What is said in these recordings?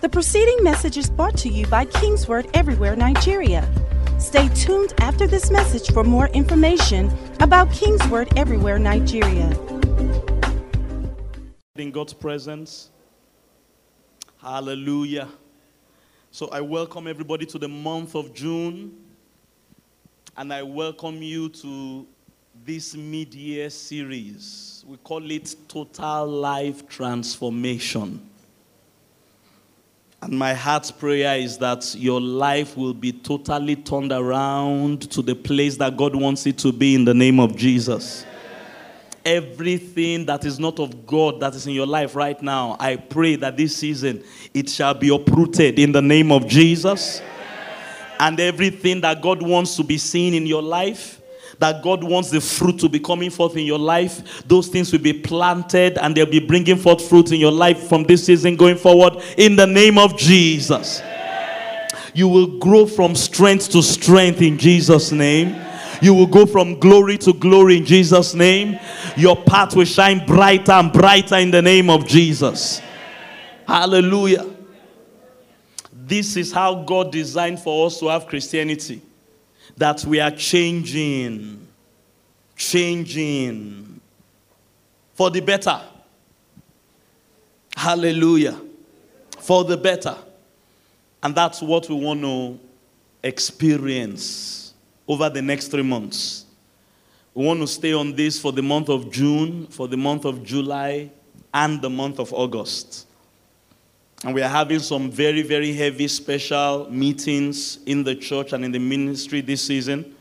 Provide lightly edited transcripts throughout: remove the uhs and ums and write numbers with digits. The preceding message is brought to you by Kingsword Everywhere Nigeria. Stay tuned after this message for more information about Kingsword Everywhere Nigeria. In God's presence. Hallelujah. So I welcome everybody to the month of June, and I welcome you to this mid-year series. We call it Total Life Transformation. And my heart's prayer is that your life will be totally turned around to the place that God wants it to be in the name of Jesus. Everything that is not of God that is in your life right now, I pray that this season it shall be uprooted in the name of Jesus. And everything that God wants to be seen in your life, that God wants the fruit to be coming forth in your life, those things will be planted and they'll be bringing forth fruit in your life from this season going forward in the name of Jesus. You will grow from strength to strength in Jesus' name. You will go from glory to glory in Jesus' name. Your path will shine brighter and brighter in the name of Jesus. Hallelujah. This is how God designed for us to have Christianity. That we are changing for the better. Hallelujah. For the better. And that's what we want to experience over the next 3 months. We want to stay on this for the month of June, for the month of July, and the month of August. And we are having some very, very heavy special meetings in the church and in the ministry this season.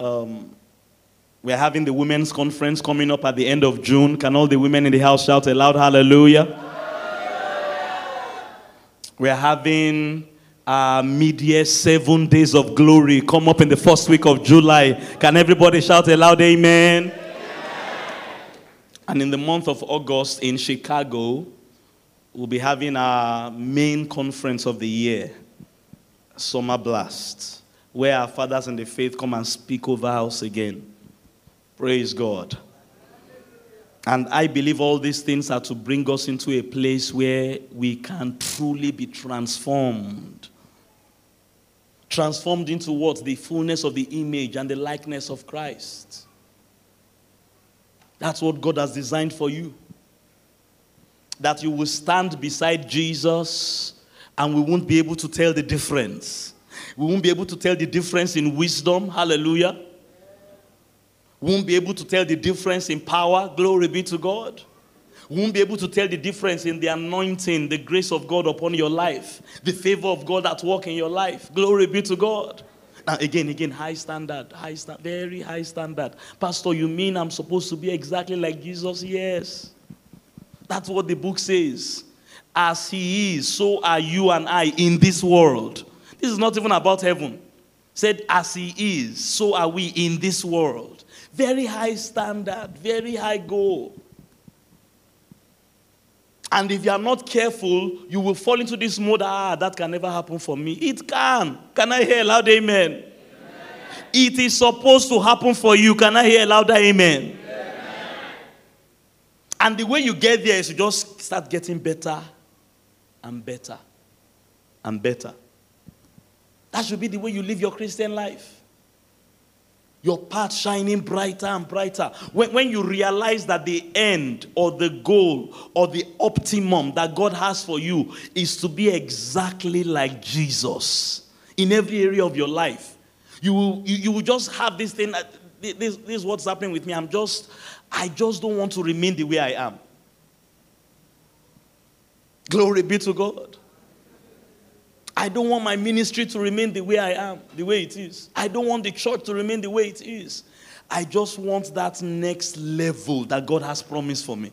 We are having the women's conference coming up at the end of June. Can all the women in the house shout a loud hallelujah? Hallelujah. We are having mid-year 7 days of glory come up in the first week of July. Can everybody shout a loud amen? Yeah. And in the month of August in Chicago, we'll be having our main conference of the year, Summer Blast, where our fathers in the faith come and speak over us again. Praise God. And I believe all these things are to bring us into a place where we can truly be transformed. Transformed into what? The fullness of the image and the likeness of Christ. That's what God has designed for you. That you will stand beside Jesus and we won't be able to tell the difference. We won't be able to tell the difference in wisdom. Hallelujah. We won't be able to tell the difference in power. Glory be to God. We won't be able to tell the difference in the anointing, the grace of God upon your life, the favor of God at work in your life. Glory be to God. Now again, high standard, very high standard. Pastor, you mean I'm supposed to be exactly like Jesus? Yes. That's what the book says. As he is, so are you and I in this world. This is not even about heaven. It said, as he is, so are we in this world. Very high standard, very high goal. And if you are not careful, you will fall into this mode, that can never happen for me. It can. Can I hear a loud amen? Amen. It is supposed to happen for you. Can I hear a louder amen? And the way you get there is to just start getting better and better and better. That should be the way you live your Christian life. Your path shining brighter and brighter. When you realize that the end or the goal or the optimum that God has for you is to be exactly like Jesus in every area of your life, you will just have this thing. This is what's happening with me. I just don't want to remain the way I am. Glory be to God. I don't want my ministry to remain the way I am, the way it is. I don't want the church to remain the way it is. I just want that next level that God has promised for me.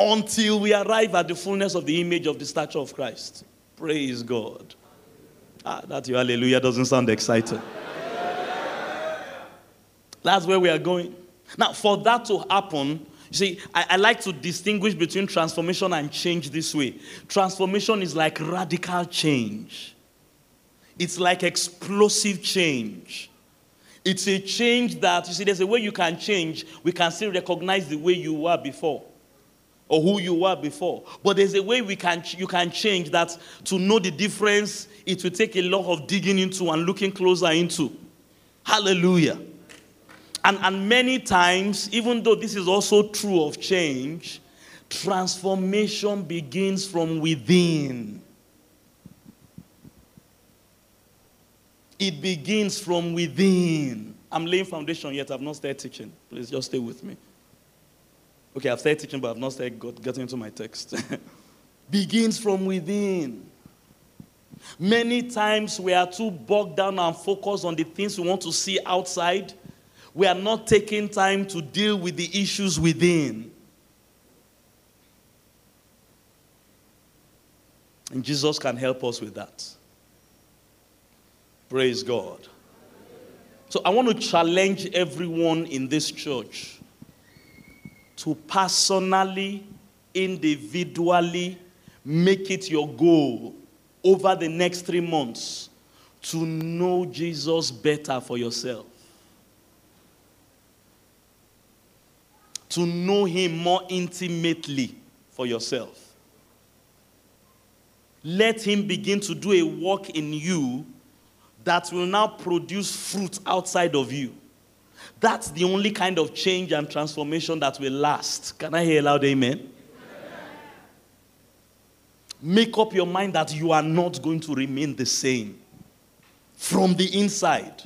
Until we arrive at the fullness of the image of the stature of Christ. Praise God. That your hallelujah doesn't sound excited. That's where we are going. Now, for that to happen, you see, I like to distinguish between transformation and change this way. Transformation is like radical change. It's like explosive change. It's a change that, you see, there's a way you can change. We can still recognize the way you were before. or who you were before. But there's a way you can change that. To know the difference, it will take a lot of digging into and looking closer into. Hallelujah. And many times, even though this is also true of change, transformation begins from within. It begins from within. I'm laying foundation yet. I've not started teaching. Please just stay with me. Okay, I've started teaching, but I've not started getting into my text. Begins from within. Many times we are too bogged down and focused on the things we want to see outside. We are not taking time to deal with the issues within. And Jesus can help us with that. Praise God. So I want to challenge everyone in this church to personally, individually, make it your goal over the next 3 months to know Jesus better for yourself. To know him more intimately for yourself. Let him begin to do a work in you that will now produce fruit outside of you. That's the only kind of change and transformation that will last. Can I hear a loud amen? Amen. Make up your mind that you are not going to remain the same from the inside.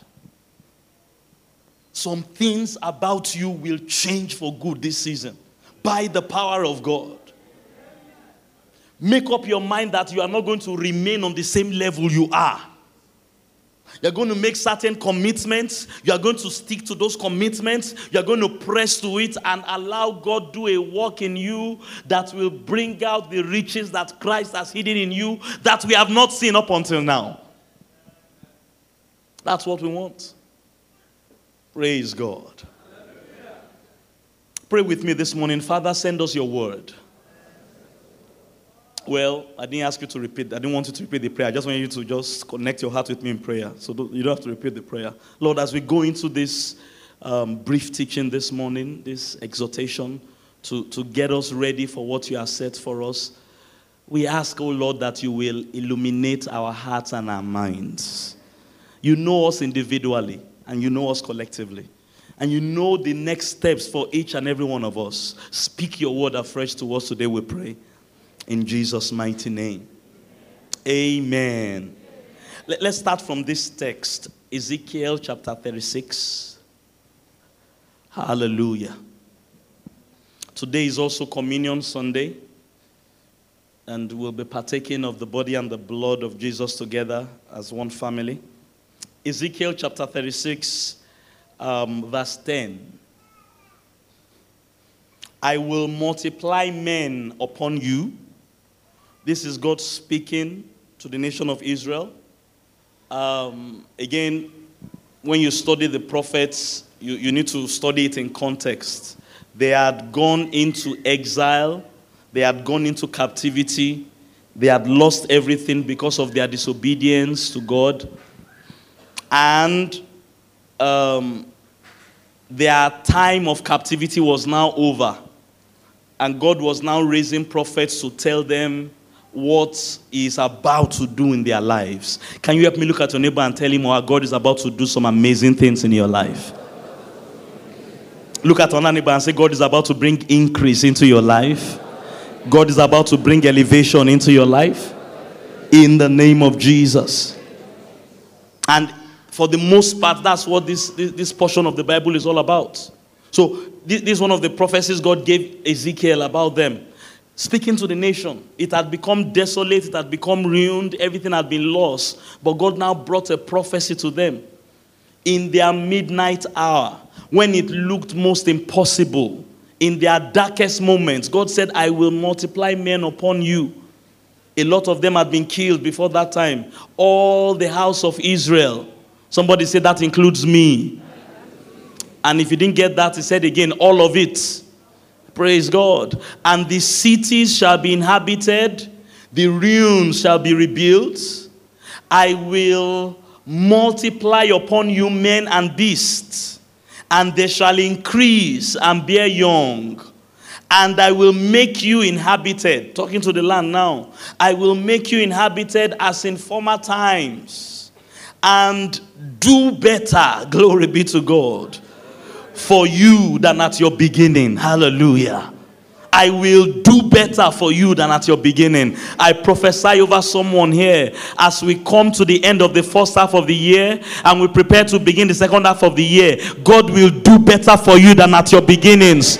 Some things about you will change for good this season by the power of God. Make up your mind that you are not going to remain on the same level you are. You're going to make certain commitments. You are going to stick to those commitments. You're going to press to it and allow God to do a work in you that will bring out the riches that Christ has hidden in you that we have not seen up until now. That's what we want. Praise God. Pray with me this morning. Father, send us your word. Well, I didn't ask you to repeat. I didn't want you to repeat the prayer. I just wanted you to just connect your heart with me in prayer. So you don't have to repeat the prayer. Lord, as we go into this brief teaching this morning, this exhortation to get us ready for what you have set for us, we ask, oh Lord, that you will illuminate our hearts and our minds. You know us individually. And you know us collectively. And you know the next steps for each and every one of us. Speak your word afresh to us today, we pray. In Jesus' mighty name. Amen. Amen. Let's start from this text. Ezekiel chapter 36. Hallelujah. Today is also Communion Sunday. And we'll be partaking of the body and the blood of Jesus together as one family. Ezekiel chapter 36, verse 10. I will multiply men upon you. This is God speaking to the nation of Israel. Again, when you study the prophets, you need to study it in context. They had gone into exile. They had gone into captivity. They had lost everything because of their disobedience to God. And their time of captivity was now over. And God was now raising prophets to tell them what he is about to do in their lives. Can you help me look at your neighbor and tell him, oh, God is about to do some amazing things in your life? Look at another neighbor and say, God is about to bring increase into your life. God is about to bring elevation into your life. In the name of Jesus. And for the most part, that's what this portion of the Bible is all about. So this is one of the prophecies God gave Ezekiel about them. Speaking to the nation, it had become desolate, it had become ruined, everything had been lost. But God now brought a prophecy to them. In their midnight hour, when it looked most impossible, in their darkest moments, God said, I will multiply men upon you. A lot of them had been killed before that time. All the house of Israel. Somebody said, that includes me. And if you didn't get that, he said again, all of it. Praise God. And the cities shall be inhabited. The ruins shall be rebuilt. I will multiply upon you men and beasts. And they shall increase and bear young. And I will make you inhabited. Talking to the land now. I will make you inhabited as in former times. And do better. Glory be to God. For you than at your beginning. Hallelujah. I will do better for you than at your beginning. I prophesy over someone here as we come to the end of the first half of the year and we prepare to begin the second half of the year. God will do better for you than at your beginnings.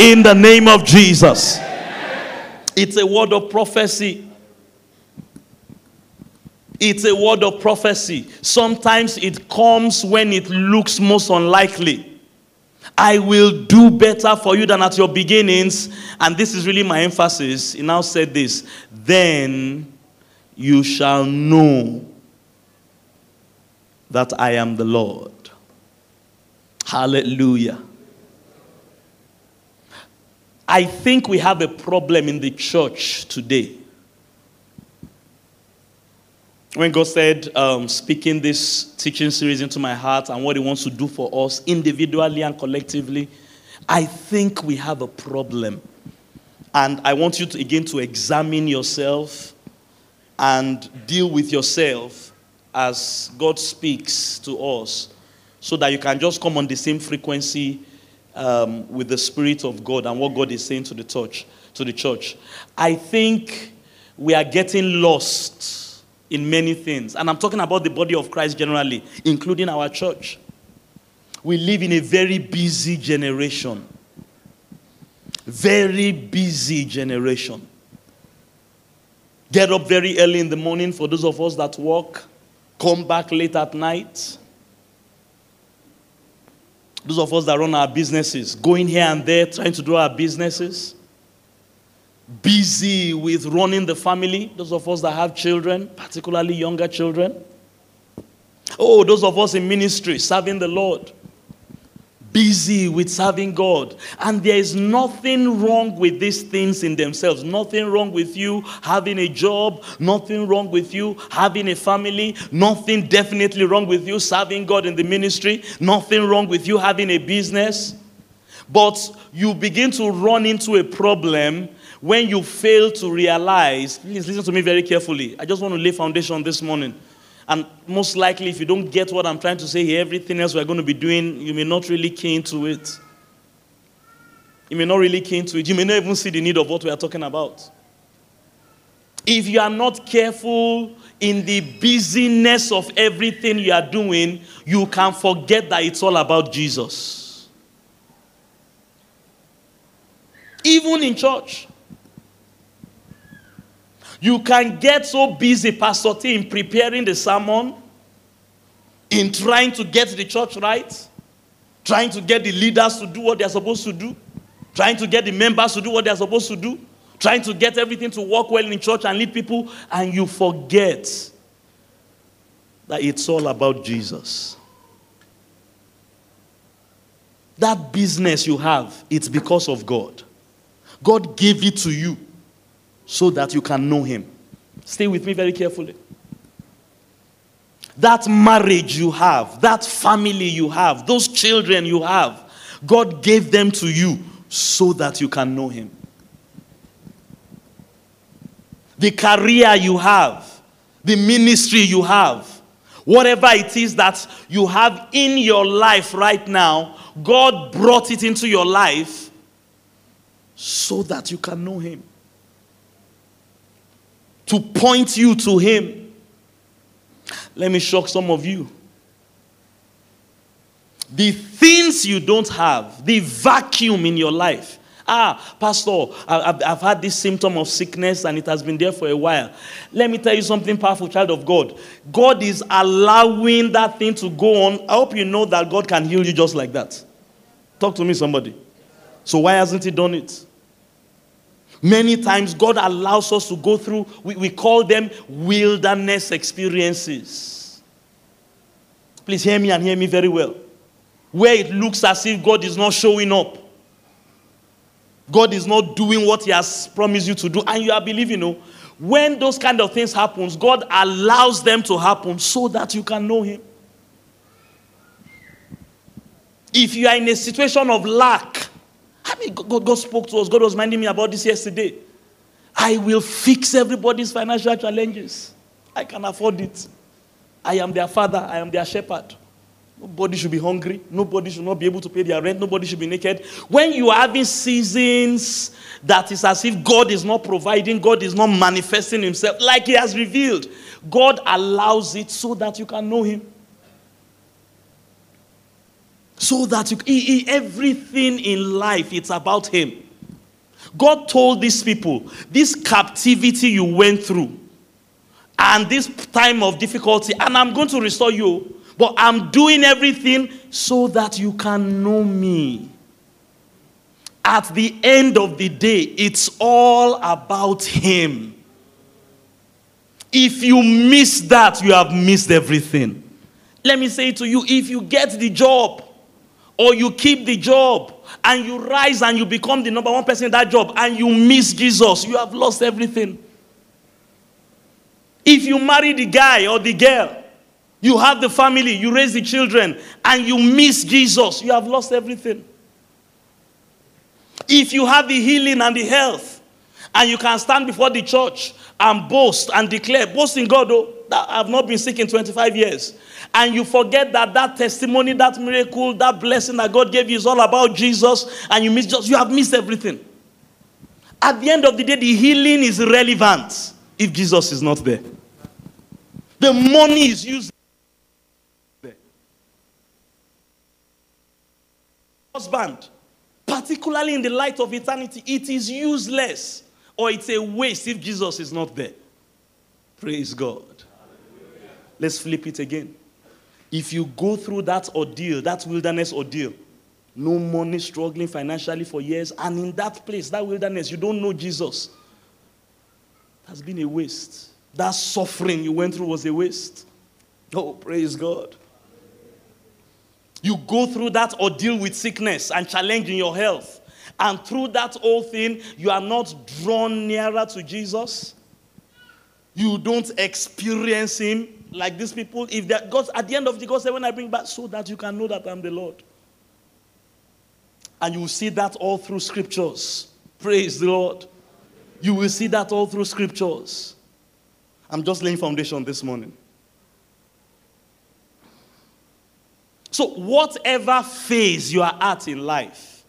In the name of Jesus. It's a word of prophecy. It's a word of prophecy. Sometimes it comes when it looks most unlikely. I will do better for you than at your beginnings. And this is really my emphasis. He now said this. Then you shall know that I am the Lord. Hallelujah. I think we have a problem in the church today. When God said, speaking this teaching series into my heart and what he wants to do for us individually and collectively, I think we have a problem. And I want you to, again, to examine yourself and deal with yourself as God speaks to us so that you can just come on the same frequency with the Spirit of God and what God is saying to the church. I think we are getting lost in many things. And I'm talking about the body of Christ generally, including our church. We live in a very busy generation. Very busy generation. Get up very early in the morning for those of us that work. Come back late at night. Those of us that run our businesses. Going here and there trying to do our businesses. Busy with running the family, those of us that have children, particularly younger children. Oh, those of us in ministry, serving the Lord. Busy with serving God. And there is nothing wrong with these things in themselves. Nothing wrong with you having a job. Nothing wrong with you having a family. Nothing definitely wrong with you serving God in the ministry. Nothing wrong with you having a business. But you begin to run into a problem when you fail to realize. Please listen to me very carefully. I just want to lay foundation this morning. And most likely, if you don't get what I'm trying to say here, everything else we're going to be doing, you may not really key into it. You may not really key into it. You may not even see the need of what we are talking about. If you are not careful in the busyness of everything you are doing, you can forget that it's all about Jesus. Even in church. You can get so busy, Pastor T, in preparing the sermon, in trying to get the church right, trying to get the leaders to do what they're supposed to do, trying to get the members to do what they're supposed to do, trying to get everything to work well in church and lead people, and you forget that it's all about Jesus. That business you have, it's because of God. God gave it to you. So that you can know him. Stay with me very carefully. That marriage you have, that family you have, those children you have, God gave them to you so that you can know him. The career you have, the ministry you have, whatever it is that you have in your life right now, God brought it into your life so that you can know him. To point you to him. Let me shock some of you. The things you don't have, the vacuum in your life. Ah, Pastor, I've had this symptom of sickness and it has been there for a while. Let me tell you something powerful, child of God. God is allowing that thing to go on. I hope you know that God can heal you just like that. Talk to me, somebody. So why hasn't he done it? Many times God allows us to go through, we call them wilderness experiences. Please hear me and hear me very well. Where it looks as if God is not showing up. God is not doing what he has promised you to do. And you are believing, you know, when those kind of things happen, God allows them to happen so that you can know him. If you are in a situation of lack, mean, God spoke to us. God was reminding me about this yesterday. I will fix everybody's financial challenges. I can afford it. I am their father. I am their shepherd. Nobody should be hungry. Nobody should not be able to pay their rent. Nobody should be naked. When you are having seasons that is as if God is not providing, God is not manifesting himself like he has revealed, God allows it so that you can know him. So that everything in life, it's about him. God told these people, this captivity you went through and this time of difficulty, and I'm going to restore you. But I'm doing everything so that you can know me. At the end of the day, it's all about him. If you miss that, you have missed everything. Let me say to you, if you get the job, or you keep the job, and you rise and you become the number one person in that job, and you miss Jesus, you have lost everything. If you marry the guy or the girl, you have the family, you raise the children, and you miss Jesus, you have lost everything. If you have the healing and the health, and you can stand before the church and boast and declare, boast in God, oh, that I've not been sick in 25 years, and you forget that that testimony, that miracle, that blessing that God gave you is all about Jesus, and you miss Jesus, you have missed everything. At the end of the day, the healing is irrelevant if Jesus is not there. The money is used. Husband, particularly in the light of eternity, it is useless or it's a waste if Jesus is not there. Praise God. Hallelujah. Let's flip it again. If you go through that ordeal, that wilderness ordeal, no money, struggling financially for years, and in that place, that wilderness, you don't know Jesus, that's been a waste. That suffering you went through was a waste. Oh, praise God. You go through that ordeal with sickness and challenge in your health. And through that whole thing, you are not drawn nearer to Jesus. You don't experience him like these people. If God, at the end of the God said, when I bring back, so that you can know that I'm the Lord. And you will see that all through scriptures. Praise the Lord. You will see that all through scriptures. I'm just laying foundation this morning. So whatever phase you are at in life,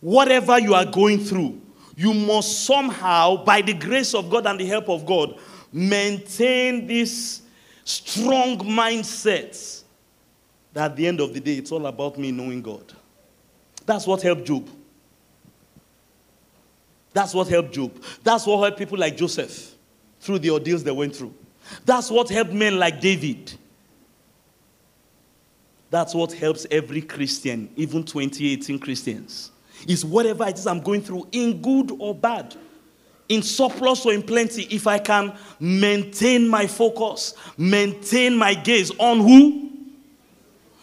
whatever you are going through, you must somehow, by the grace of God and the help of God, maintain this strong mindset that at the end of the day, it's all about me knowing God. That's what helped Job. That's what helped Job. That's what helped people like Joseph through the ordeals they went through. That's what helped men like David. That's what helps every Christian, even 2018 Christians. It's whatever it is I'm going through, in good or bad, in surplus or in plenty, if I can maintain my focus, maintain my gaze on who?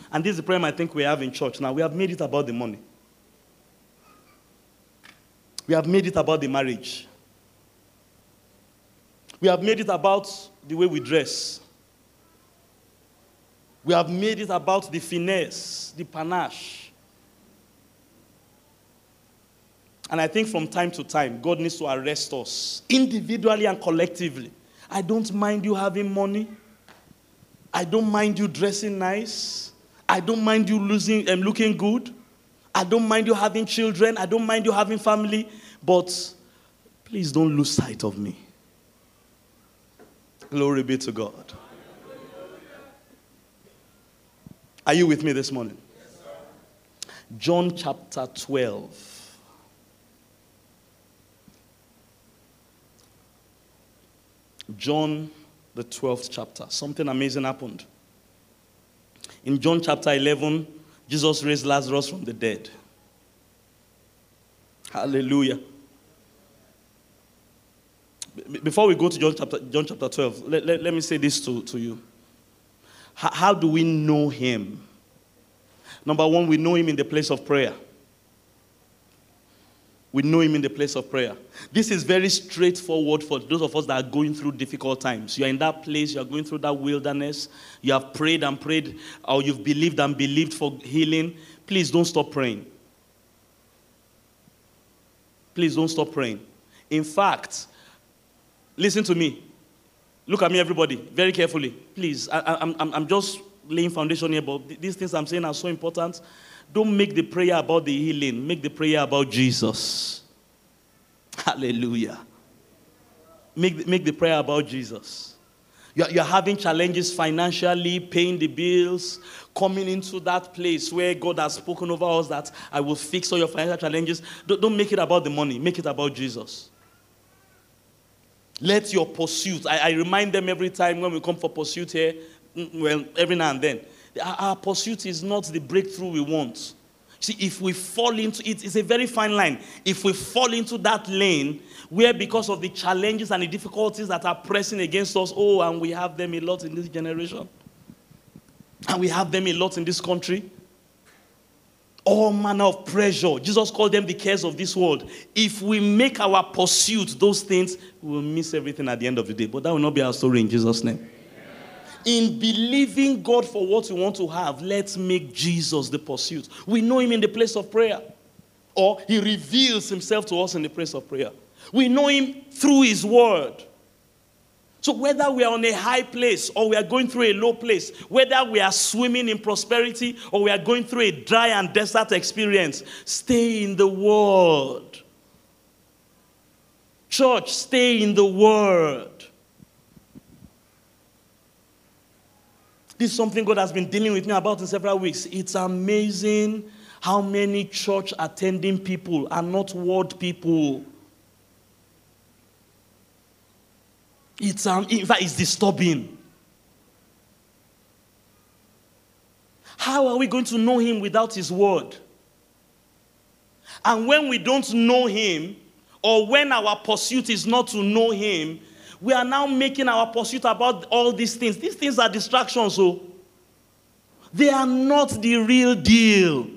And this is the problem I think we have in church now. We have made it about the money. We have made it about the marriage. We have made it about the way we dress. We have made it about the finesse, the panache. And I think from time to time, God needs to arrest us, individually and collectively. I don't mind you having money. I don't mind you dressing nice. I don't mind you looking good. I don't mind you having children. I don't mind you having family. But please don't lose sight of me. Glory be to God. Are you with me this morning? Yes, sir. John chapter 12. John the 12th chapter. Something amazing happened. In John chapter 11, Jesus raised Lazarus from the dead. Hallelujah. Before we go to John chapter 12, let me say this to you. How do we know him? Number one, we know him in the place of prayer. We know him in the place of prayer. This is very straightforward for those of us that are going through difficult times. You are in that place, you are going through that wilderness, you have prayed and prayed, or you've believed and believed for healing. Please don't stop praying. Please don't stop praying. In fact, listen to me. Look at me, everybody, very carefully. Please, I'm just laying foundation here, but these things I'm saying are so important. Don't make the prayer about the healing. Make the prayer about Jesus. Hallelujah. Make the prayer about Jesus. You're having challenges financially, paying the bills, coming into that place where God has spoken over us that I will fix all your financial challenges. Don't make it about the money. Make it about Jesus. Let your pursuit, I remind them every time when we come for pursuit here, well, every now and then, our pursuit is not the breakthrough we want. See, if we fall into it, it's a very fine line. If we fall into that lane where because of the challenges and the difficulties that are pressing against us, oh, and we have them a lot in this generation, and we have them a lot in this country, all manner of pressure. Jesus called them the cares of this world. If we make our pursuit those things, we will miss everything at the end of the day. But that will not be our story in Jesus' name. In believing God for what we want to have, let's make Jesus the pursuit. We know him in the place of prayer. Or he reveals himself to us in the place of prayer. We know him through his word. So whether we are on a high place or we are going through a low place, whether we are swimming in prosperity or we are going through a dry and desert experience, stay in the word. Church, stay in the word. This is something God has been dealing with me about in several weeks. It's amazing how many church attending people are not word people. In fact, it's disturbing. How are we going to know him without his word? And when we don't know him, or when our pursuit is not to know him, we are now making our pursuit about all these things. These things are distractions, so they are not the real deal.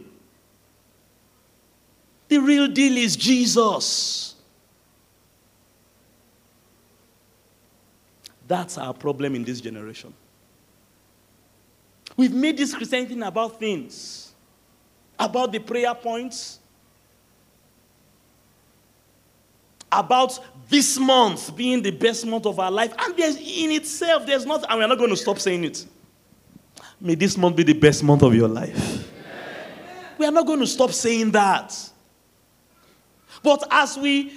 The real deal is Jesus. That's our problem in this generation. We've made this Christian thing about things, about the prayer points, about this month being the best month of our life. And there's, in itself, there's nothing, and we're not going to stop saying it. May this month be the best month of your life. Amen. We are not going to stop saying that. But as we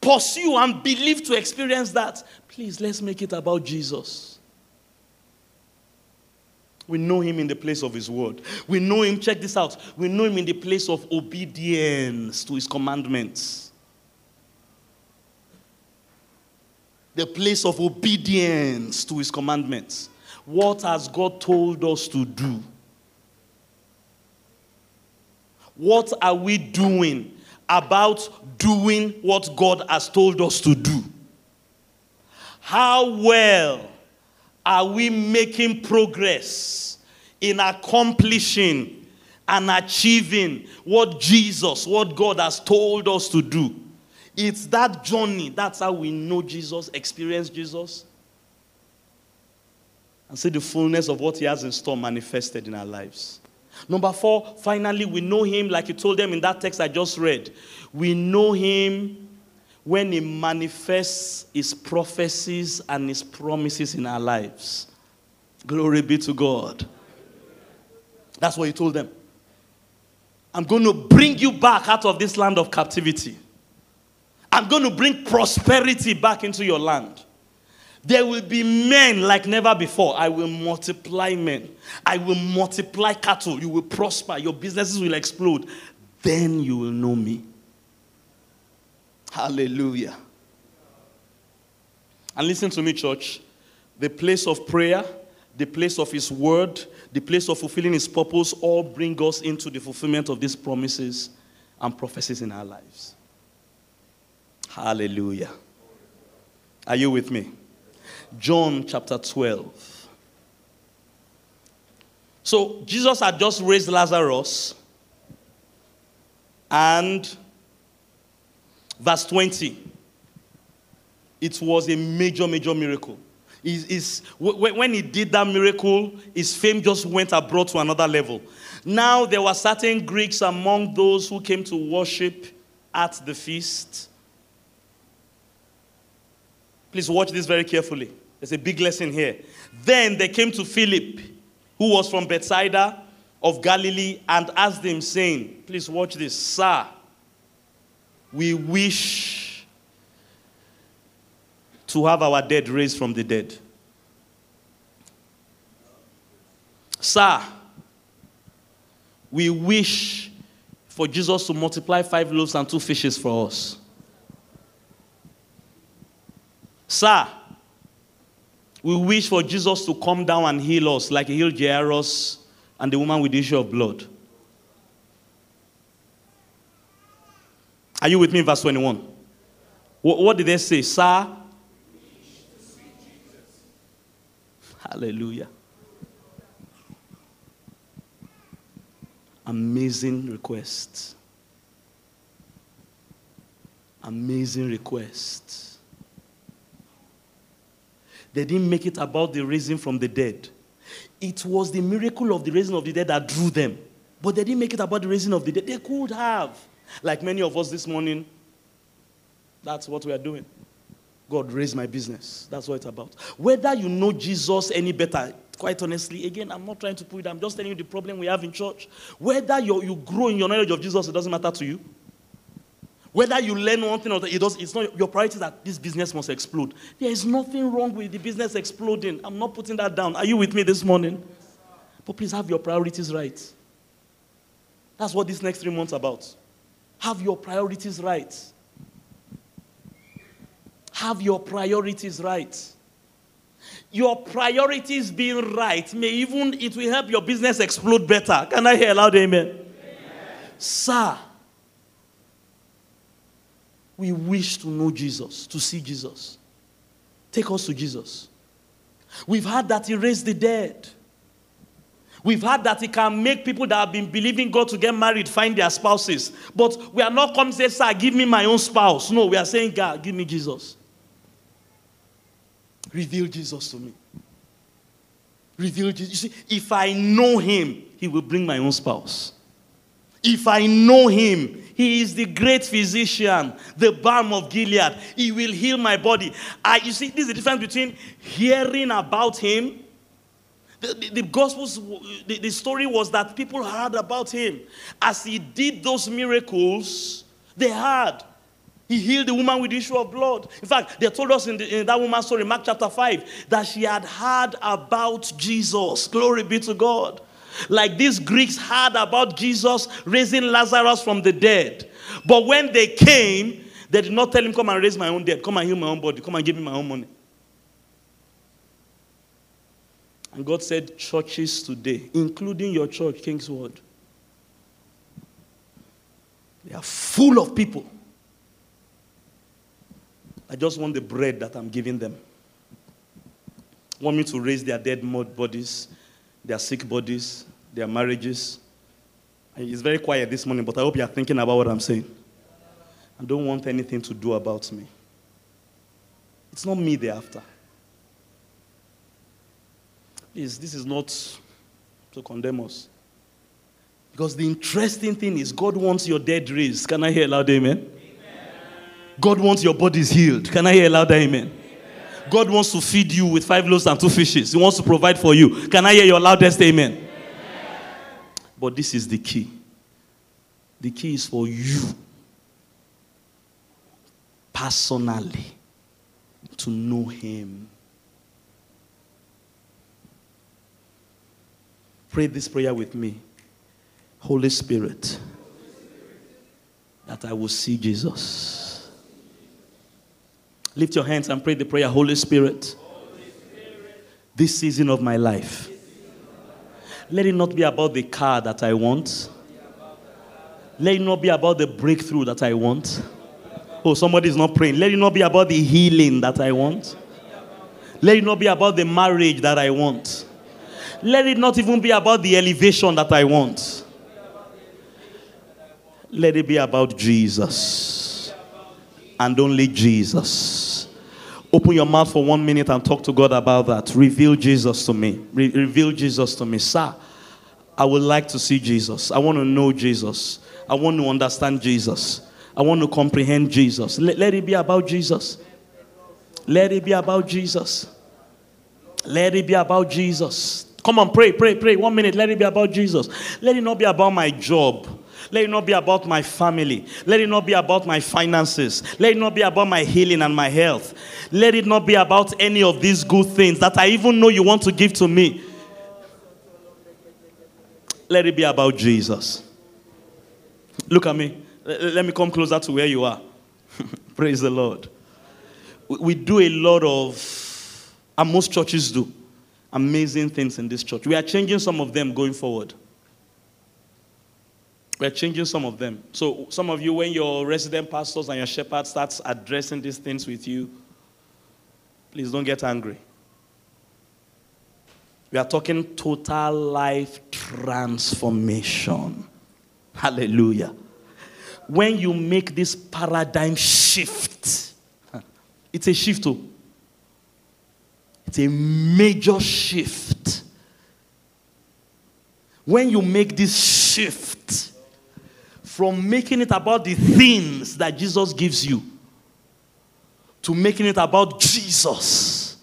pursue and believe to experience that, please, let's make it about Jesus. We know him in the place of his word. We know him, check this out, we know him in the place of obedience to his commandments. The place of obedience to his commandments. What has God told us to do? What are we doing about doing what God has told us to do? How well are we making progress in accomplishing and achieving what Jesus, what God has told us to do? It's that journey. That's how we know Jesus, experience Jesus, and see the fullness of what he has in store manifested in our lives. Number 4, finally, we know him, like you told them in that text I just read. We know him when he manifests his prophecies and his promises in our lives. Glory be to God. That's what he told them. I'm going to bring you back out of this land of captivity. I'm going to bring prosperity back into your land. There will be men like never before. I will multiply men. I will multiply cattle. You will prosper. Your businesses will explode. Then you will know me. Hallelujah. And listen to me, church. The place of prayer, the place of his word, the place of fulfilling his purpose all bring us into the fulfillment of these promises and prophecies in our lives. Hallelujah. Are you with me? John chapter 12. So Jesus had just raised Lazarus. And verse 20. It was a major, major miracle. When he did that miracle, his fame just went abroad to another level. Now there were certain Greeks among those who came to worship at the feast. Please watch this very carefully. There's a big lesson here. Then they came to Philip, who was from Bethsaida of Galilee, and asked him, saying, please watch this, Sir, we wish to have our dead raised from the dead. Sir, we wish for Jesus to multiply 5 loaves and 2 fishes for us. Sir, we wish for Jesus to come down and heal us like he healed Jairus and the woman with the issue of blood. Are you with me in verse 21? What did they say? Sir? Hallelujah. Amazing request. Amazing request. They didn't make it about the raising from the dead. It was the miracle of the raising of the dead that drew them. But they didn't make it about the raising of the dead. They could have. Like many of us this morning, that's what we are doing. God, raise my business. That's what it's about. Whether you know Jesus any better, quite honestly, again, I'm not trying to put it, I'm just telling you the problem we have in church. Whether you grow in your knowledge of Jesus, it doesn't matter to you. Whether you learn one thing or the other, it's not your priority that this business must explode. There is nothing wrong with the business exploding. I'm not putting that down. Are you with me this morning? But please have your priorities right. That's what this next 3 months is about. Have your priorities right. Have your priorities right. Your priorities being right may even, it will help your business explode better. Can I hear a loud amen? Amen? Sir, we wish to know Jesus, to see Jesus. Take us to Jesus. We've heard that he raised the dead. We've heard that he can make people that have been believing God to get married find their spouses. But we are not coming to say, sir, give me my own spouse. No, we are saying, God, give me Jesus. Reveal Jesus to me. Reveal Jesus. You see, if I know him, he will bring my own spouse. If I know him, he is the great physician, the balm of Gilead. He will heal my body. You see, this is the difference between hearing about him. The Gospels, the story was that people heard about him. As he did those miracles, they heard. He healed the woman with the issue of blood. In fact, they told us in that woman's story, Mark chapter 5, that she had heard about Jesus. Glory be to God. Like these Greeks heard about Jesus raising Lazarus from the dead. But when they came, they did not tell him, come and raise my own dead. Come and heal my own body. Come and give me my own money. And God said, churches today, including your church, Kingsword, they are full of people. I just want the bread that I'm giving them. Want me to raise their dead bodies, their sick bodies, their marriages. It's very quiet this morning, but I hope you're thinking about what I'm saying. I don't want anything to do about me. It's not me they're after. Please, this is not to condemn us. Because the interesting thing is God wants your dead raised. Can I hear a loud amen? God wants your bodies healed. Can I hear a louder amen? Amen? God wants to feed you with 5 loaves and 2 fishes. He wants to provide for you. Can I hear your loudest amen? Amen? But this is the key. The key is for you personally to know him. Pray this prayer with me. Holy Spirit, that I will see Jesus. Lift your hands and pray the prayer, Holy Spirit, this season of my life, let it not be about the car that I want. Let it not be about the breakthrough that I want. Oh, somebody's not praying. Let it not be about the healing that I want. Let it not be about the marriage that I want. Let it not even be about the elevation that I want. Let it be about Jesus and only Jesus. Open your mouth for 1 minute and talk to God about that. Reveal Jesus to me. Reveal Jesus to me. Sir, I would like to see Jesus. I want to know Jesus. I want to understand Jesus. I want to comprehend Jesus. Let it be about Jesus. Let it be about Jesus. Let it be about Jesus. Come on, pray. 1 minute, let it be about Jesus. Let it not be about my job. Let it not be about my family. Let it not be about my finances. Let it not be about my healing and my health. Let it not be about any of these good things that I even know you want to give to me. Let it be about Jesus. Look at me. Let me come closer to where you are. Praise the Lord. We do a lot of, and most churches do, amazing things in this church. We are changing some of them going forward. We're changing some of them. So some of you, when your resident pastors and your shepherds starts addressing these things with you, please don't get angry. We are talking total life transformation. Hallelujah. When you make this paradigm shift, it's a shift too. It's a major shift. When you make this shift, from making it about the things that Jesus gives you to making it about Jesus,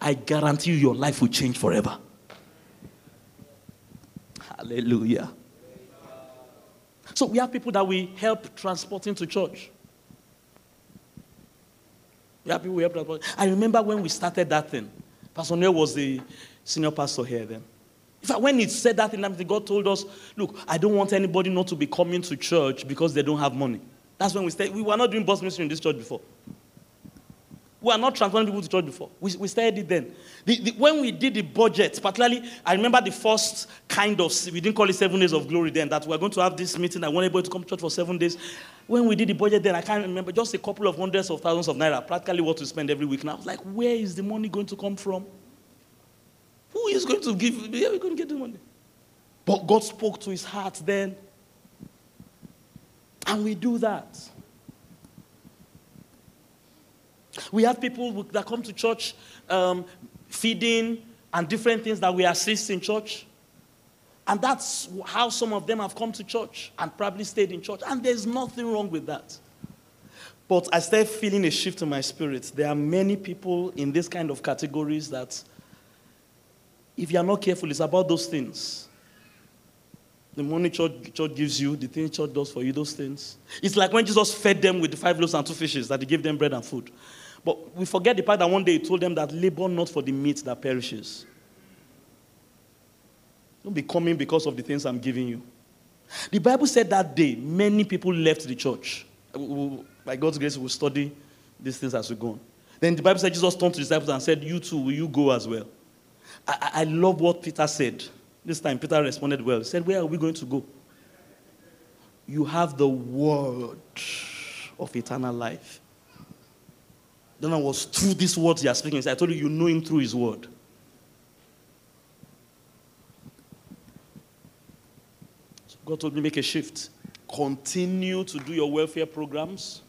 I guarantee you your life will change forever. Hallelujah. So we have people that we help transport into church. We have people we help transport. I remember when we started that thing, Pastor Neil was the senior pastor here then. In fact, when he said that, God told us, look, I don't want anybody not to be coming to church because they don't have money. That's when we started. We were not doing bus ministry in this church before. We were not transferring people to church before. We started it then. When we did the budget, particularly, I remember the first kind of, we didn't call it 7 days of glory then, that we were going to have this meeting. I wanted everybody to come to church for 7 days. When we did the budget then, I can't remember, just a couple of hundreds of thousands of naira, practically what we spend every week. And I was like, where is the money going to come from? Who is going to give? Yeah, we couldn't get the money. But God spoke to his heart then. And we do that. We have people that come to church feeding and different things that we assist in church. And that's how some of them have come to church and probably stayed in church. And there's nothing wrong with that. But I started feeling a shift in my spirit. There are many people in this kind of categories that, if you are not careful, it's about those things. The money church gives you, the thing church does for you, those things. It's like when Jesus fed them with the 5 loaves and 2 fishes, that he gave them bread and food. But we forget the part that one day he told them that labor not for the meat that perishes. Don't be coming because of the things I'm giving you. The Bible said that day, many people left the church. By God's grace, we'll study these things as we go on. Then the Bible said Jesus turned to the disciples and said, you too, will you go as well? I love what Peter said. This time, Peter responded well. He said, where are we going to go? You have the word of eternal life. Then I was through these words you are speaking. I told you, you know him through his word. So God told me, make a shift. Continue to do your welfare programs.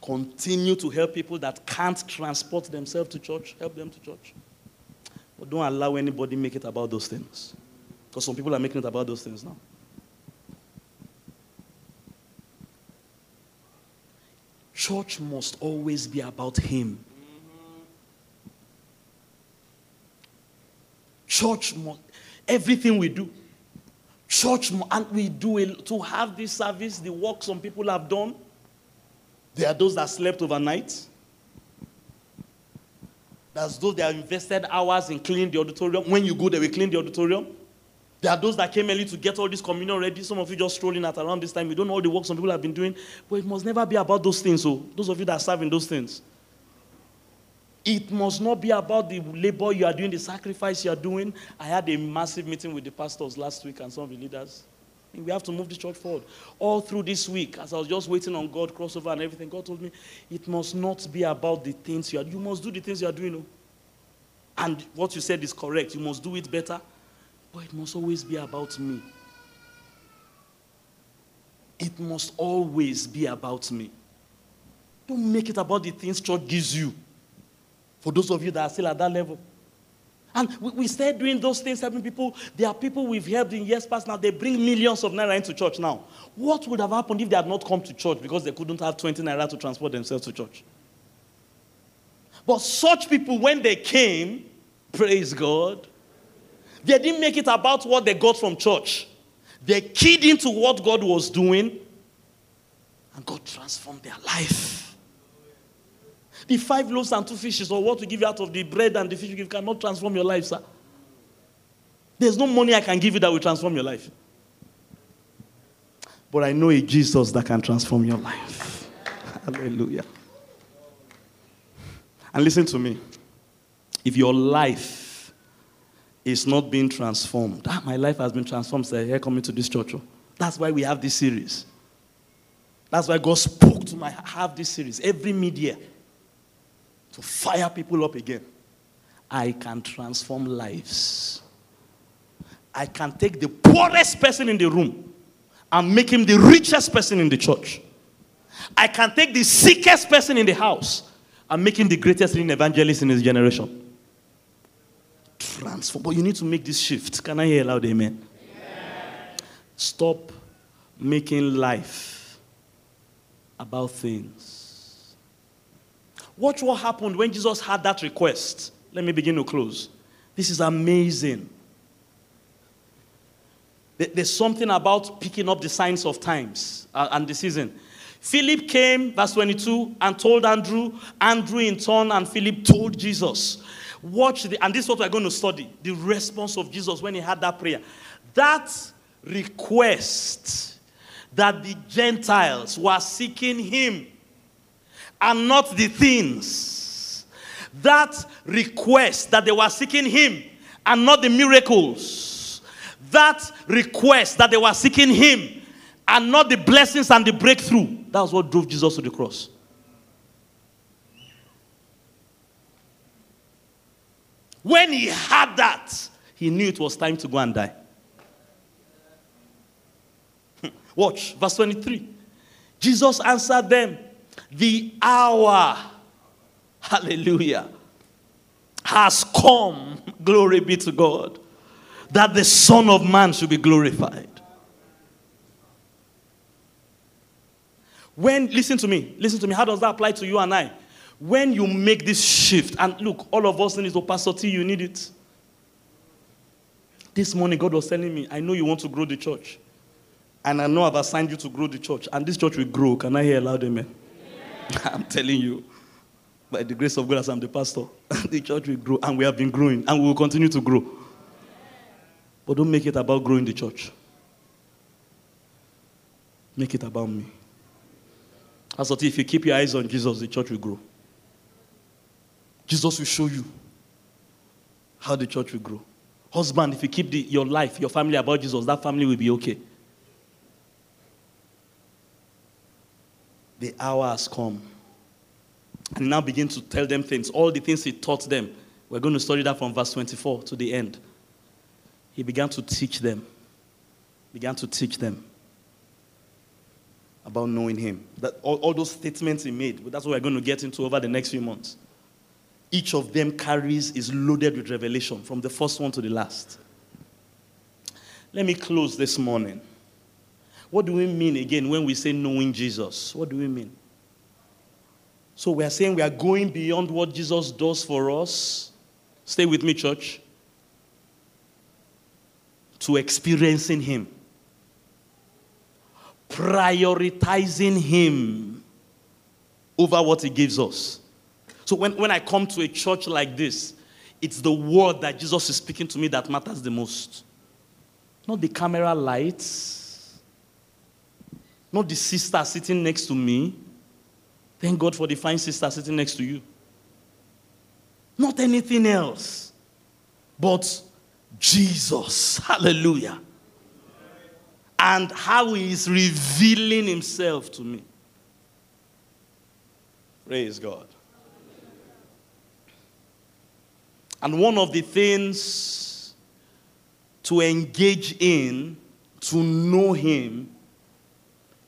Continue to help people that can't transport themselves to church. Help them to church. But don't allow anybody make it about those things. Because some people are making it about those things now. Church must always be about him. Church must, everything we do. Church, and we do it to have this service, the work some people have done. There are those that slept overnight. There's those that invested hours in cleaning the auditorium. When you go there, we clean the auditorium. There are those that came early to get all this communion ready. Some of you just strolling at around this time. You don't know all the work some people have been doing. But it must never be about those things. So those of you that serve in those things. It must not be about the labor you are doing, the sacrifice you are doing. I had a massive meeting with the pastors last week and some of the leaders. We have to move the church forward. All through this week, as I was just waiting on God, crossover and everything, God told me, it must not be about the things you are doing. You must do the things you are doing. And what you said is correct. You must do it better. But it must always be about me. It must always be about me. Don't make it about the things church gives you. For those of you that are still at that level. And we started doing those things, helping people. There are people we've helped in years past now. They bring millions of naira into church now. What would have happened if they had not come to church because they couldn't have 20 naira to transport themselves to church? But such people, when they came, praise God, they didn't make it about what they got from church. They keyed into what God was doing, and God transformed their life. The 5 loaves and 2 fishes, or what we give you out of the bread and the fish you give, cannot transform your life, sir. There's no money I can give you that will transform your life. But I know a Jesus that can transform your life. Hallelujah. And listen to me. If your life is not being transformed, my life has been transformed, sir, here coming to this church. That's why we have this series. That's why God spoke to my heart. I have this series every mid-year, to fire people up again. I can transform lives. I can take the poorest person in the room and make him the richest person in the church. I can take the sickest person in the house and make him the greatest leading evangelist in his generation. Transform. But you need to make this shift. Can I hear a loud amen? Yeah. Stop making life about things. Watch what happened when Jesus had that request. Let me begin to close. This is amazing. There's something about picking up the signs of times and the season. Philip came, verse 22, and told Andrew. Andrew in turn and Philip told Jesus. Watch, and this is what we're going to study, the response of Jesus when he had that prayer. That request that the Gentiles were seeking him, and not the things. That request that they were seeking him and not the miracles. That request that they were seeking him and not the blessings and the breakthrough. That's what drove Jesus to the cross. When he had that, he knew it was time to go and die. Watch, verse 23. Jesus answered them, "The hour," hallelujah, "has come," glory be to God, "that the Son of Man should be glorified." When, listen to me, how does that apply to you and I? When you make this shift, and look, all of us need opacity, you need it. This morning God was telling me, I know you want to grow the church. And I know I've assigned you to grow the church. And this church will grow. Can I hear a loud amen? I'm telling you, by the grace of God, as I'm the pastor, the church will grow, and we have been growing, and we will continue to grow. But don't make it about growing the church. Make it about me. As for if you keep your eyes on Jesus, the church will grow. Jesus will show you how the church will grow. Husband, if you keep your life, your family about Jesus, that family will be okay. The hour has come. And now begin to tell them things, all the things he taught them. We're going to study that from verse 24 to the end. He began to teach them. Began to teach them about knowing him. That all those statements he made, that's what we're going to get into over the next few months. Each of them is loaded with revelation, from the first one to the last. Let me close this morning. What do we mean again when we say knowing Jesus? What do we mean? So we are saying we are going beyond what Jesus does for us. Stay with me, church. To experiencing him. Prioritizing him over what he gives us. So when I come to a church like this, it's the word that Jesus is speaking to me that matters the most. Not the camera lights. Not the sister sitting next to me. Thank God for the fine sister sitting next to you. Not anything else. But Jesus. Hallelujah. And how he is revealing himself to me. Praise God. And one of the things to engage in, to know him,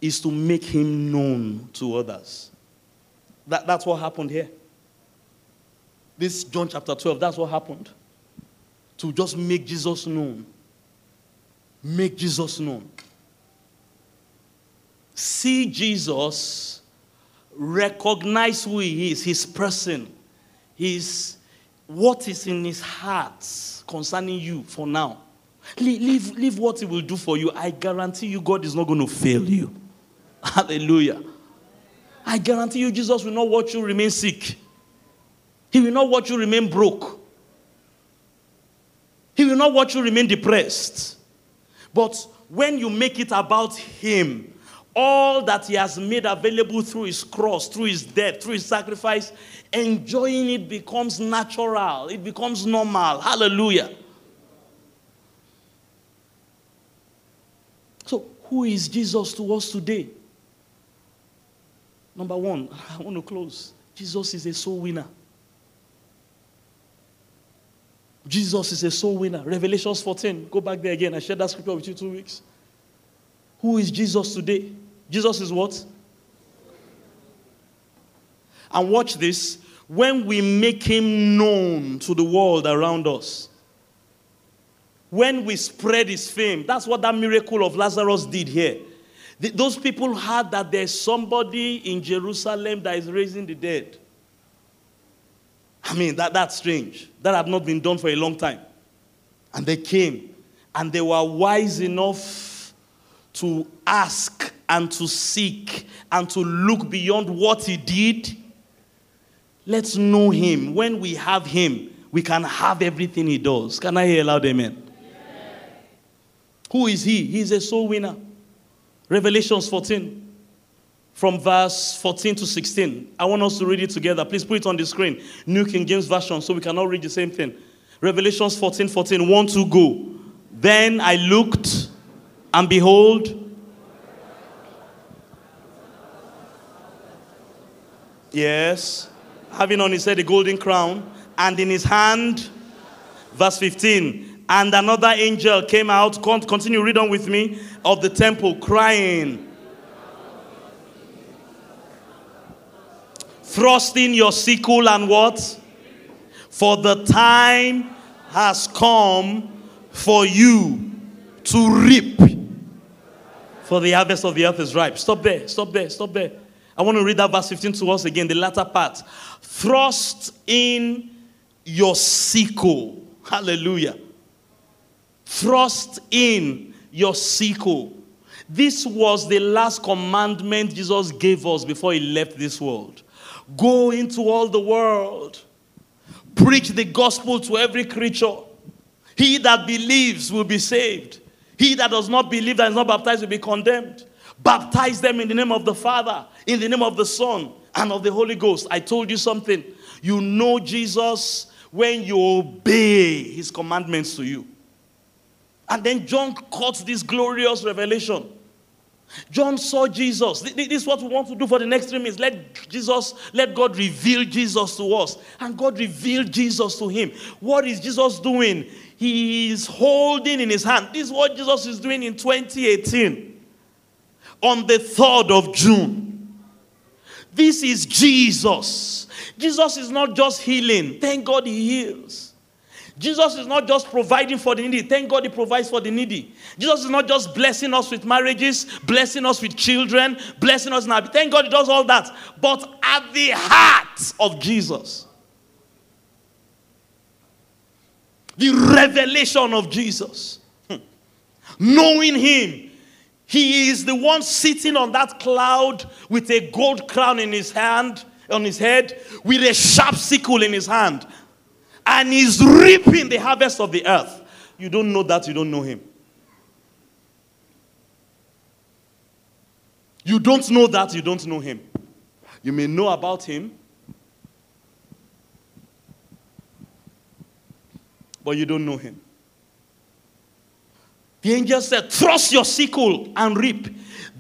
is to make him known to others. That's what happened here. This John chapter 12, that's what happened. to just make Jesus known. Make Jesus known. See Jesus, recognize who he is, his person, his, what is in his heart concerning you for now. Leave what he will do for you. I guarantee you God is not going to fail you. Hallelujah. I guarantee you Jesus will not watch you remain sick. He will not watch you remain broke. He will not watch you remain depressed. But when you make it about him, all that he has made available through his cross, through his death, through his sacrifice, enjoying it becomes natural. It becomes normal. Hallelujah. So, who is Jesus to us today? Number one, I want to close. Jesus is a soul winner. Jesus is a soul winner. Revelations 14. Go back there again. I shared that scripture with you 2 weeks. Who is Jesus today? Jesus is what? And watch this. When we make him known to the world around us, when we spread his fame, that's what that miracle of Lazarus did here. Those people heard that there's somebody in Jerusalem that is raising the dead. I mean, that's strange. That had not been done for a long time. And they came, and they were wise enough to ask and to seek and to look beyond what he did. Let's know him. When we have him, we can have everything he does. Can I hear a loud amen? Yes. Who is he? He's a soul winner. Revelations 14. From verse 14 to 16. I want us to read it together. Please put it on the screen. New King James Version, so we can all read the same thing. Revelations 14:14. 1, 2, go. Then I looked, and behold. Yes. Having on his head a golden crown, and in his hand. Verse 15. And another angel came out. Continue, read on with me. Of the temple, crying. Thrust in your sickle and what? For the time has come for you to reap. For the harvest of the earth is ripe. Stop there, stop there, stop there. I want to read that verse 15 to us again, the latter part. Thrust in your sickle. Hallelujah. Thrust in your sickle. This was the last commandment Jesus gave us before he left this world. Go into all the world. Preach the gospel to every creature. He that believes will be saved. He that does not believe, that is not baptized, will be condemned. Baptize them in the name of the Father, in the name of the Son, and of the Holy Ghost. I told you something. You know Jesus when you obey his commandments to you. And then John caught this glorious revelation. John saw Jesus. This is what we want to do for the next 3 minutes. Let God reveal Jesus to us. And God revealed Jesus to him. What is Jesus doing? He is holding in his hand. This is what Jesus is doing in 2018. On the 3rd of June. This is Jesus. Jesus is not just healing. Thank God he heals. Jesus is not just providing for the needy. Thank God he provides for the needy. Jesus is not just blessing us with marriages, blessing us with children, blessing us now. Thank God he does all that. But at the heart of Jesus, the revelation of Jesus, knowing him, he is the one sitting on that cloud with a gold crown in his hand, on his head, with a sharp sickle in his hand. And he's reaping the harvest of the earth. You don't know that, you don't know him. You don't know that, you don't know him. You may know about him, but you don't know him. The angel said, thrust your sickle and reap.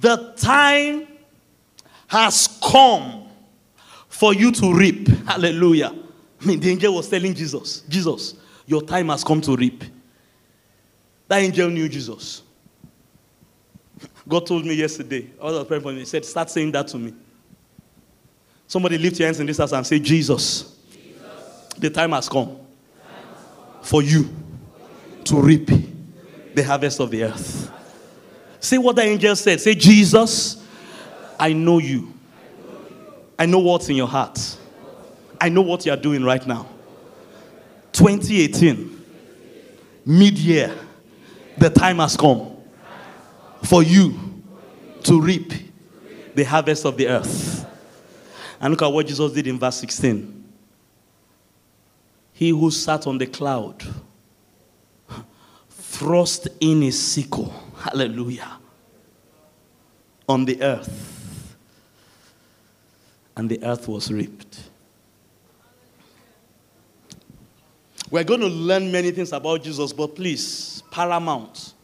The time has come for you to reap. Hallelujah. I mean, the angel was telling Jesus, Jesus, your time has come to reap. That angel knew Jesus. God told me yesterday, I was praying for him, he said, start saying that to me. Somebody lift your hands in this house and say, Jesus, the time has come for you to reap the harvest of the earth. Say what the angel said. Say, Jesus, I know you. I know what's in your heart. I know what you are doing right now. 2018, mid-year, the time has come for you to reap the harvest of the earth. And look at what Jesus did in verse 16. He who sat on the cloud thrust in his sickle, hallelujah, on the earth, and the earth was reaped. We're going to learn many things about Jesus, but please, paramount,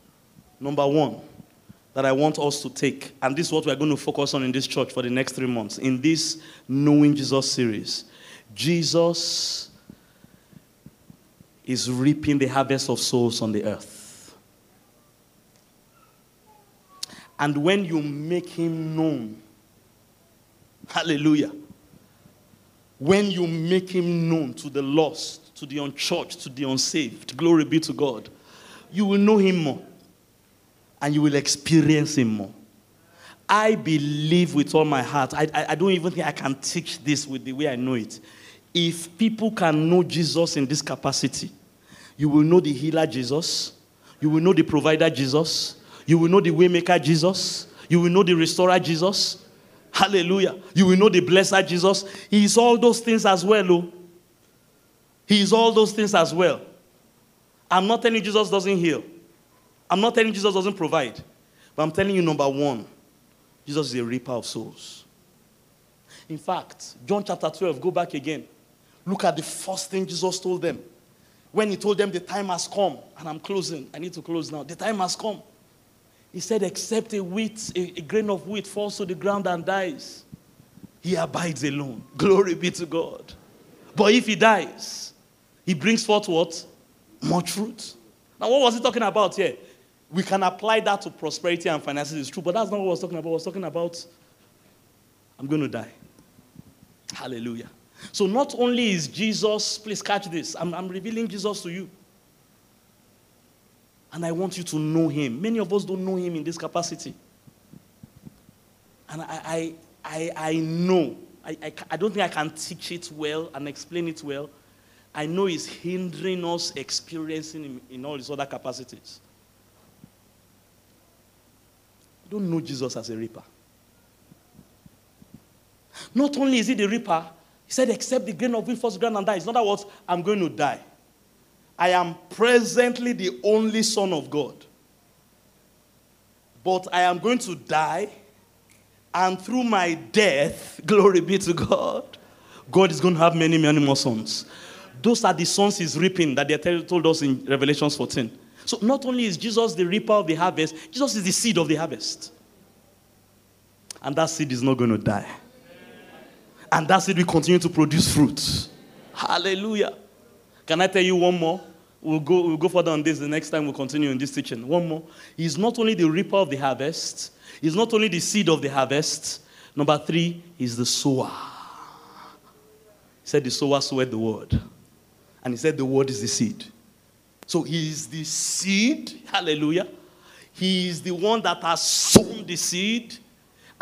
number one, that I want us to take, and this is what we're going to focus on in this church for the next 3 months, in this Knowing Jesus series. Jesus is reaping the harvest of souls on the earth. And when you make him known, hallelujah, when you make him known to the lost, to the unchurched, to the unsaved, glory be to God, you will know him more and you will experience him more. I believe with all my heart, I don't even think I can teach this with the way I know it. If people can know Jesus in this capacity, you will know the healer Jesus, you will know the provider Jesus, you will know the waymaker Jesus, you will know the restorer Jesus, hallelujah, you will know the blesser Jesus. He is all those things as well, oh. He is all those things as well. I'm not telling you Jesus doesn't heal. I'm not telling you Jesus doesn't provide. But I'm telling you, number one, Jesus is a reaper of souls. In fact, John chapter 12, go back again. Look at the first thing Jesus told them. When he told them the time has come, and I'm closing, I need to close now. The time has come. He said, except a grain of wheat falls to the ground and dies, he abides alone. Glory be to God. But if he dies, he brings forth what? Much fruit. Now what was he talking about here? We can apply that to prosperity and finances, it's true, but that's not what I was talking about. I was talking about, I'm going to die. Hallelujah. So not only is Jesus, please catch this, I'm revealing Jesus to you. And I want you to know him. Many of us don't know him in this capacity. And I know, I don't think I can teach it well and explain it well. I know it's hindering us experiencing him in all his other capacities. You don't know Jesus as a reaper. Not only is he the reaper, he said, except the grain of wheat falls to the ground and dies. In other words, I'm going to die. I am presently the only Son of God. But I am going to die, and through my death, glory be to God, God is going to have many, many more sons. Those are the sons he's reaping that they told us in Revelation 14. So not only is Jesus the reaper of the harvest, Jesus is the seed of the harvest. And that seed is not going to die. And that's it, we continue to produce fruit. Hallelujah. Can I tell you one more? We'll go further on this the next time we continue in this teaching. One more. He's not only the reaper of the harvest. He's not only the seed of the harvest. Number three, he's the sower. He said the sower sowed the word. And he said the word is the seed. So he is the seed. Hallelujah. He is the one that has sown the seed.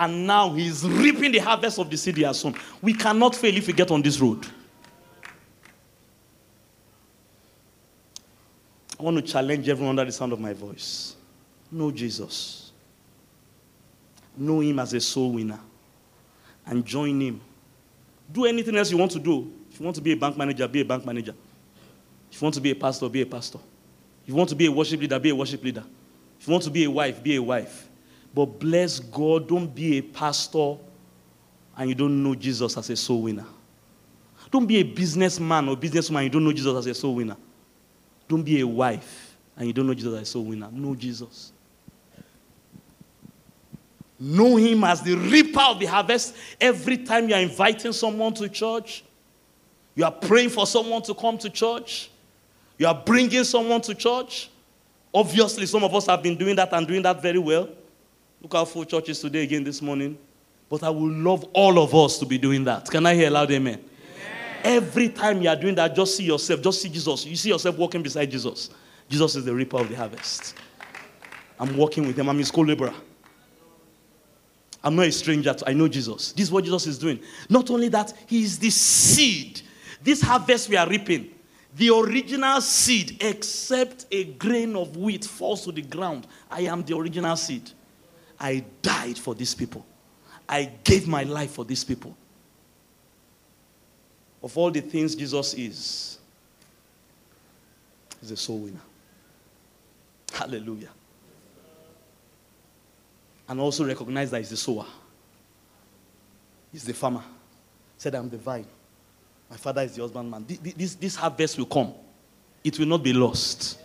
And now he's reaping the harvest of the seed he has sown. We cannot fail if we get on this road. I want to challenge everyone under the sound of my voice. Know Jesus. Know him as a soul winner. And join him. Do anything else you want to do. If you want to be a bank manager, be a bank manager. If you want to be a pastor, be a pastor. If you want to be a worship leader, be a worship leader. If you want to be a wife, be a wife. But bless God, don't be a pastor and you don't know Jesus as a soul winner. Don't be a businessman or businesswoman and you don't know Jesus as a soul winner. Don't be a wife and you don't know Jesus as a soul winner. Know Jesus. Know him as the reaper of the harvest. Every time you are inviting someone to church, you are praying for someone to come to church, you are bringing someone to church. Obviously, some of us have been doing that and doing that very well. Look how full church is today again this morning. But I would love all of us to be doing that. Can I hear a loud amen? Amen? Every time you are doing that, just see yourself. Just see Jesus. You see yourself walking beside Jesus. Jesus is the reaper of the harvest. I'm working with him. I'm his co-laborer. I'm not a stranger. I know Jesus. This is what Jesus is doing. Not only that, he is the seed. This harvest we are reaping, the original seed, except a grain of wheat falls to the ground. I am the original seed. I died for these people. I gave my life for these people. Of all the things Jesus is, he's a soul winner. Hallelujah. And also recognize that he's the sower. He's the farmer. He said, I'm the vine. My father is the husbandman. This harvest will come. It will not be lost.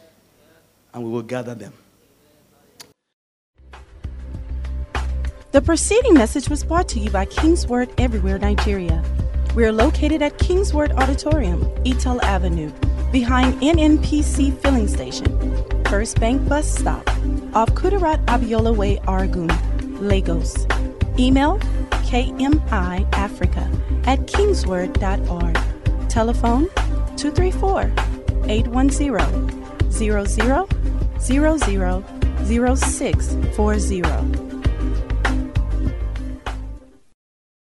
And we will gather them. The preceding message was brought to you by Kingsword Everywhere Nigeria. We are located at Kingsword Auditorium, Etel Avenue, behind NNPC Filling Station, First Bank Bus Stop, off Kudarat Abiola Way, Argun, Lagos. Email kmiafrica@kingsword.org. Telephone 234-810-00000640.